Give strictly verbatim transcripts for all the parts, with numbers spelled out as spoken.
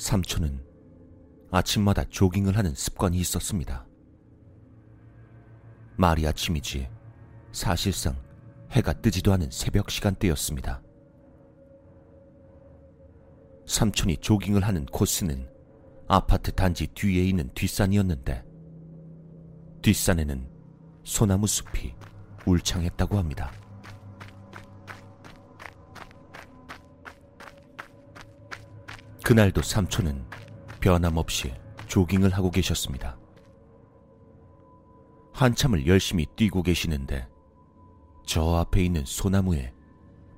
삼촌은 아침마다 조깅을 하는 습관이 있었습니다. 말이 아침이지 사실상 해가 뜨지도 않은 새벽 시간대였습니다. 삼촌이 조깅을 하는 코스는 아파트 단지 뒤에 있는 뒷산이었는데 뒷산에는 소나무 숲이 울창했다고 합니다. 그날도 삼촌은 변함없이 조깅을 하고 계셨습니다. 한참을 열심히 뛰고 계시는데 저 앞에 있는 소나무에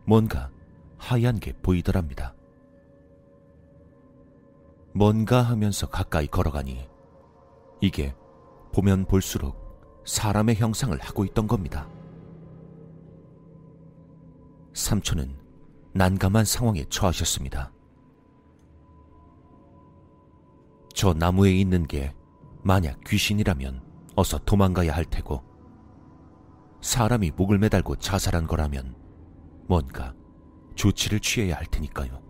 뭔가 하얀 게 보이더랍니다. 뭔가 하면서 가까이 걸어가니 이게 보면 볼수록 사람의 형상을 하고 있던 겁니다. 삼촌은 난감한 상황에 처하셨습니다. 저 나무에 있는 게 만약 귀신이라면 어서 도망가야 할 테고 사람이 목을 매달고 자살한 거라면 뭔가 조치를 취해야 할 테니까요.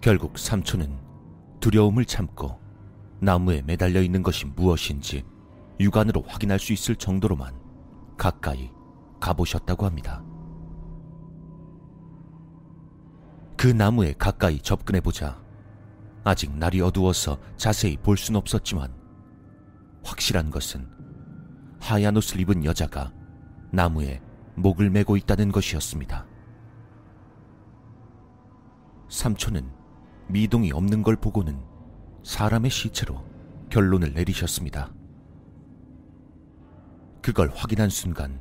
결국 삼촌은 두려움을 참고 나무에 매달려 있는 것이 무엇인지 육안으로 확인할 수 있을 정도로만 가까이 가보셨다고 합니다. 그 나무에 가까이 접근해보자 아직 날이 어두워서 자세히 볼 순 없었지만 확실한 것은 하얀 옷을 입은 여자가 나무에 목을 메고 있다는 것이었습니다. 삼촌은 미동이 없는 걸 보고는 사람의 시체로 결론을 내리셨습니다. 그걸 확인한 순간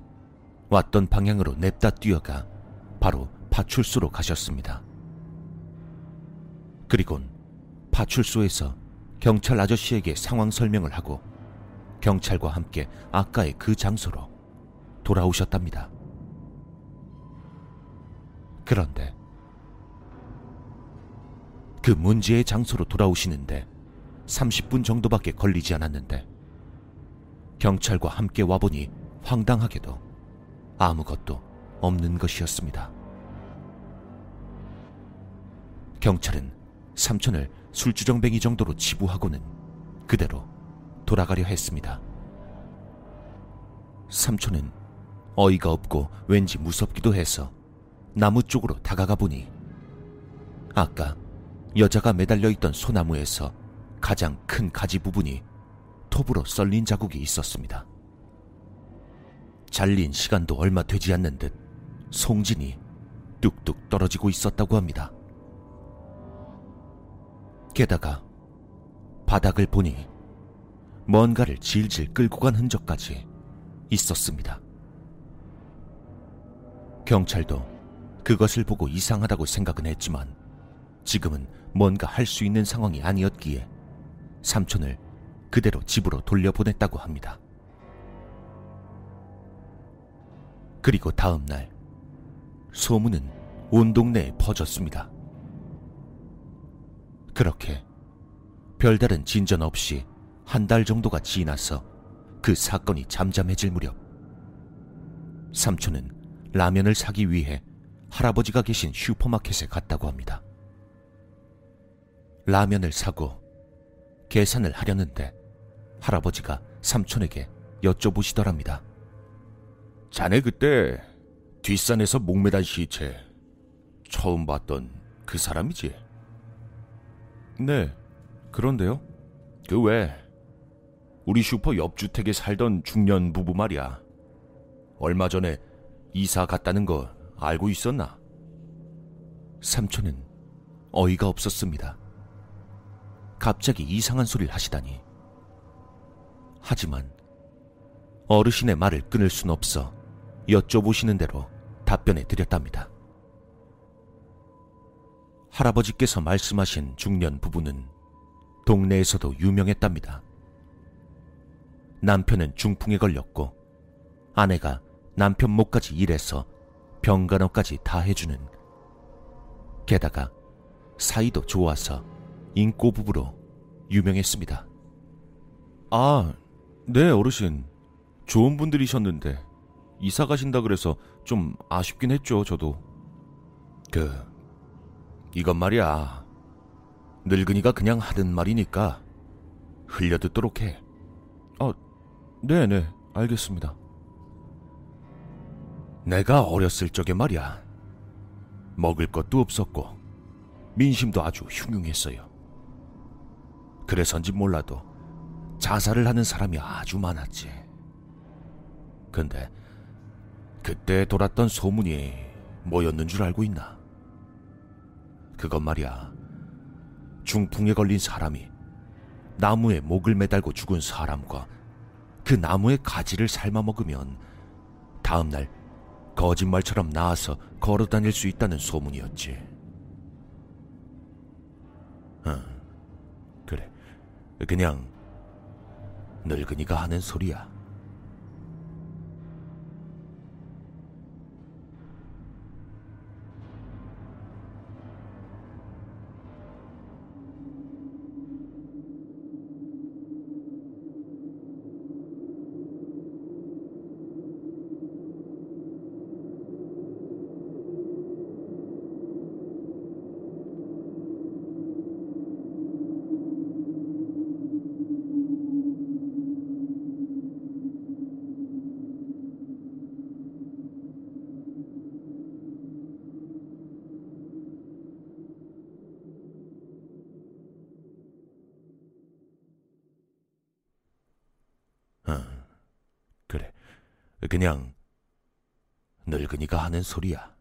왔던 방향으로 냅다 뛰어가 바로 파출소로 가셨습니다. 그리곤 파출소에서 경찰 아저씨에게 상황 설명을 하고 경찰과 함께 아까의 그 장소로 돌아오셨답니다. 그런데 그 문제의 장소로 돌아오시는데 삼십 분 정도밖에 걸리지 않았는데 경찰과 함께 와보니 황당하게도 아무것도 없는 것이었습니다. 경찰은 삼촌을 술주정뱅이 정도로 치부하고는 그대로 돌아가려 했습니다. 삼촌은 어이가 없고 왠지 무섭기도 해서 나무 쪽으로 다가가 보니 아까 여자가 매달려 있던 소나무에서 가장 큰 가지 부분이 톱으로 썰린 자국이 있었습니다. 잘린 시간도 얼마 되지 않는 듯 송진이 뚝뚝 떨어지고 있었다고 합니다. 게다가 바닥을 보니 뭔가를 질질 끌고 간 흔적까지 있었습니다. 경찰도 그것을 보고 이상하다고 생각은 했지만 지금은 뭔가 할 수 있는 상황이 아니었기에 삼촌을 그대로 집으로 돌려보냈다고 합니다. 그리고 다음 날 소문은 온 동네에 퍼졌습니다. 그렇게 별다른 진전 없이 한 달 정도가 지나서 그 사건이 잠잠해질 무렵 삼촌은 라면을 사기 위해 할아버지가 계신 슈퍼마켓에 갔다고 합니다. 라면을 사고 계산을 하려는데 할아버지가 삼촌에게 여쭤보시더랍니다. 자네 그때 뒷산에서 목매단 시체 처음 봤던 그 사람이지? 네, 그런데요? 그 왜 우리 슈퍼 옆 주택에 살던 중년 부부 말이야. 얼마 전에 이사 갔다는 거 알고 있었나? 삼촌은 어이가 없었습니다. 갑자기 이상한 소리를 하시다니. 하지만 어르신의 말을 끊을 순 없어 여쭤보시는 대로 답변해 드렸답니다. 할아버지께서 말씀하신 중년 부부는 동네에서도 유명했답니다. 남편은 중풍에 걸렸고 아내가 남편 몫까지 일해서 병간호까지 다 해주는, 게다가 사이도 좋아서 인꼬부부로 유명했습니다. 아, 네 어르신. 좋은 분들이셨는데 이사 가신다 그래서 좀 아쉽긴 했죠, 저도. 그, 이건 말이야. 늙은이가 그냥 하는 말이니까 흘려듣도록 해. 아, 네네, 알겠습니다. 내가 어렸을 적에 말이야, 먹을 것도 없었고 민심도 아주 흉흉했어요. 그래서인지 몰라도 자살을 하는 사람이 아주 많았지. 근데 그때 돌았던 소문이 뭐였는 줄 알고 있나? 그건 말이야, 중풍에 걸린 사람이 나무에 목을 매달고 죽은 사람과 그 나무의 가지를 삶아 먹으면 다음날 거짓말처럼 나아서 걸어다닐 수 있다는 소문이었지. 응, 그래, 그냥 늙은이가 하는 소리야. 그래, 그냥 늙은이가 하는 소리야.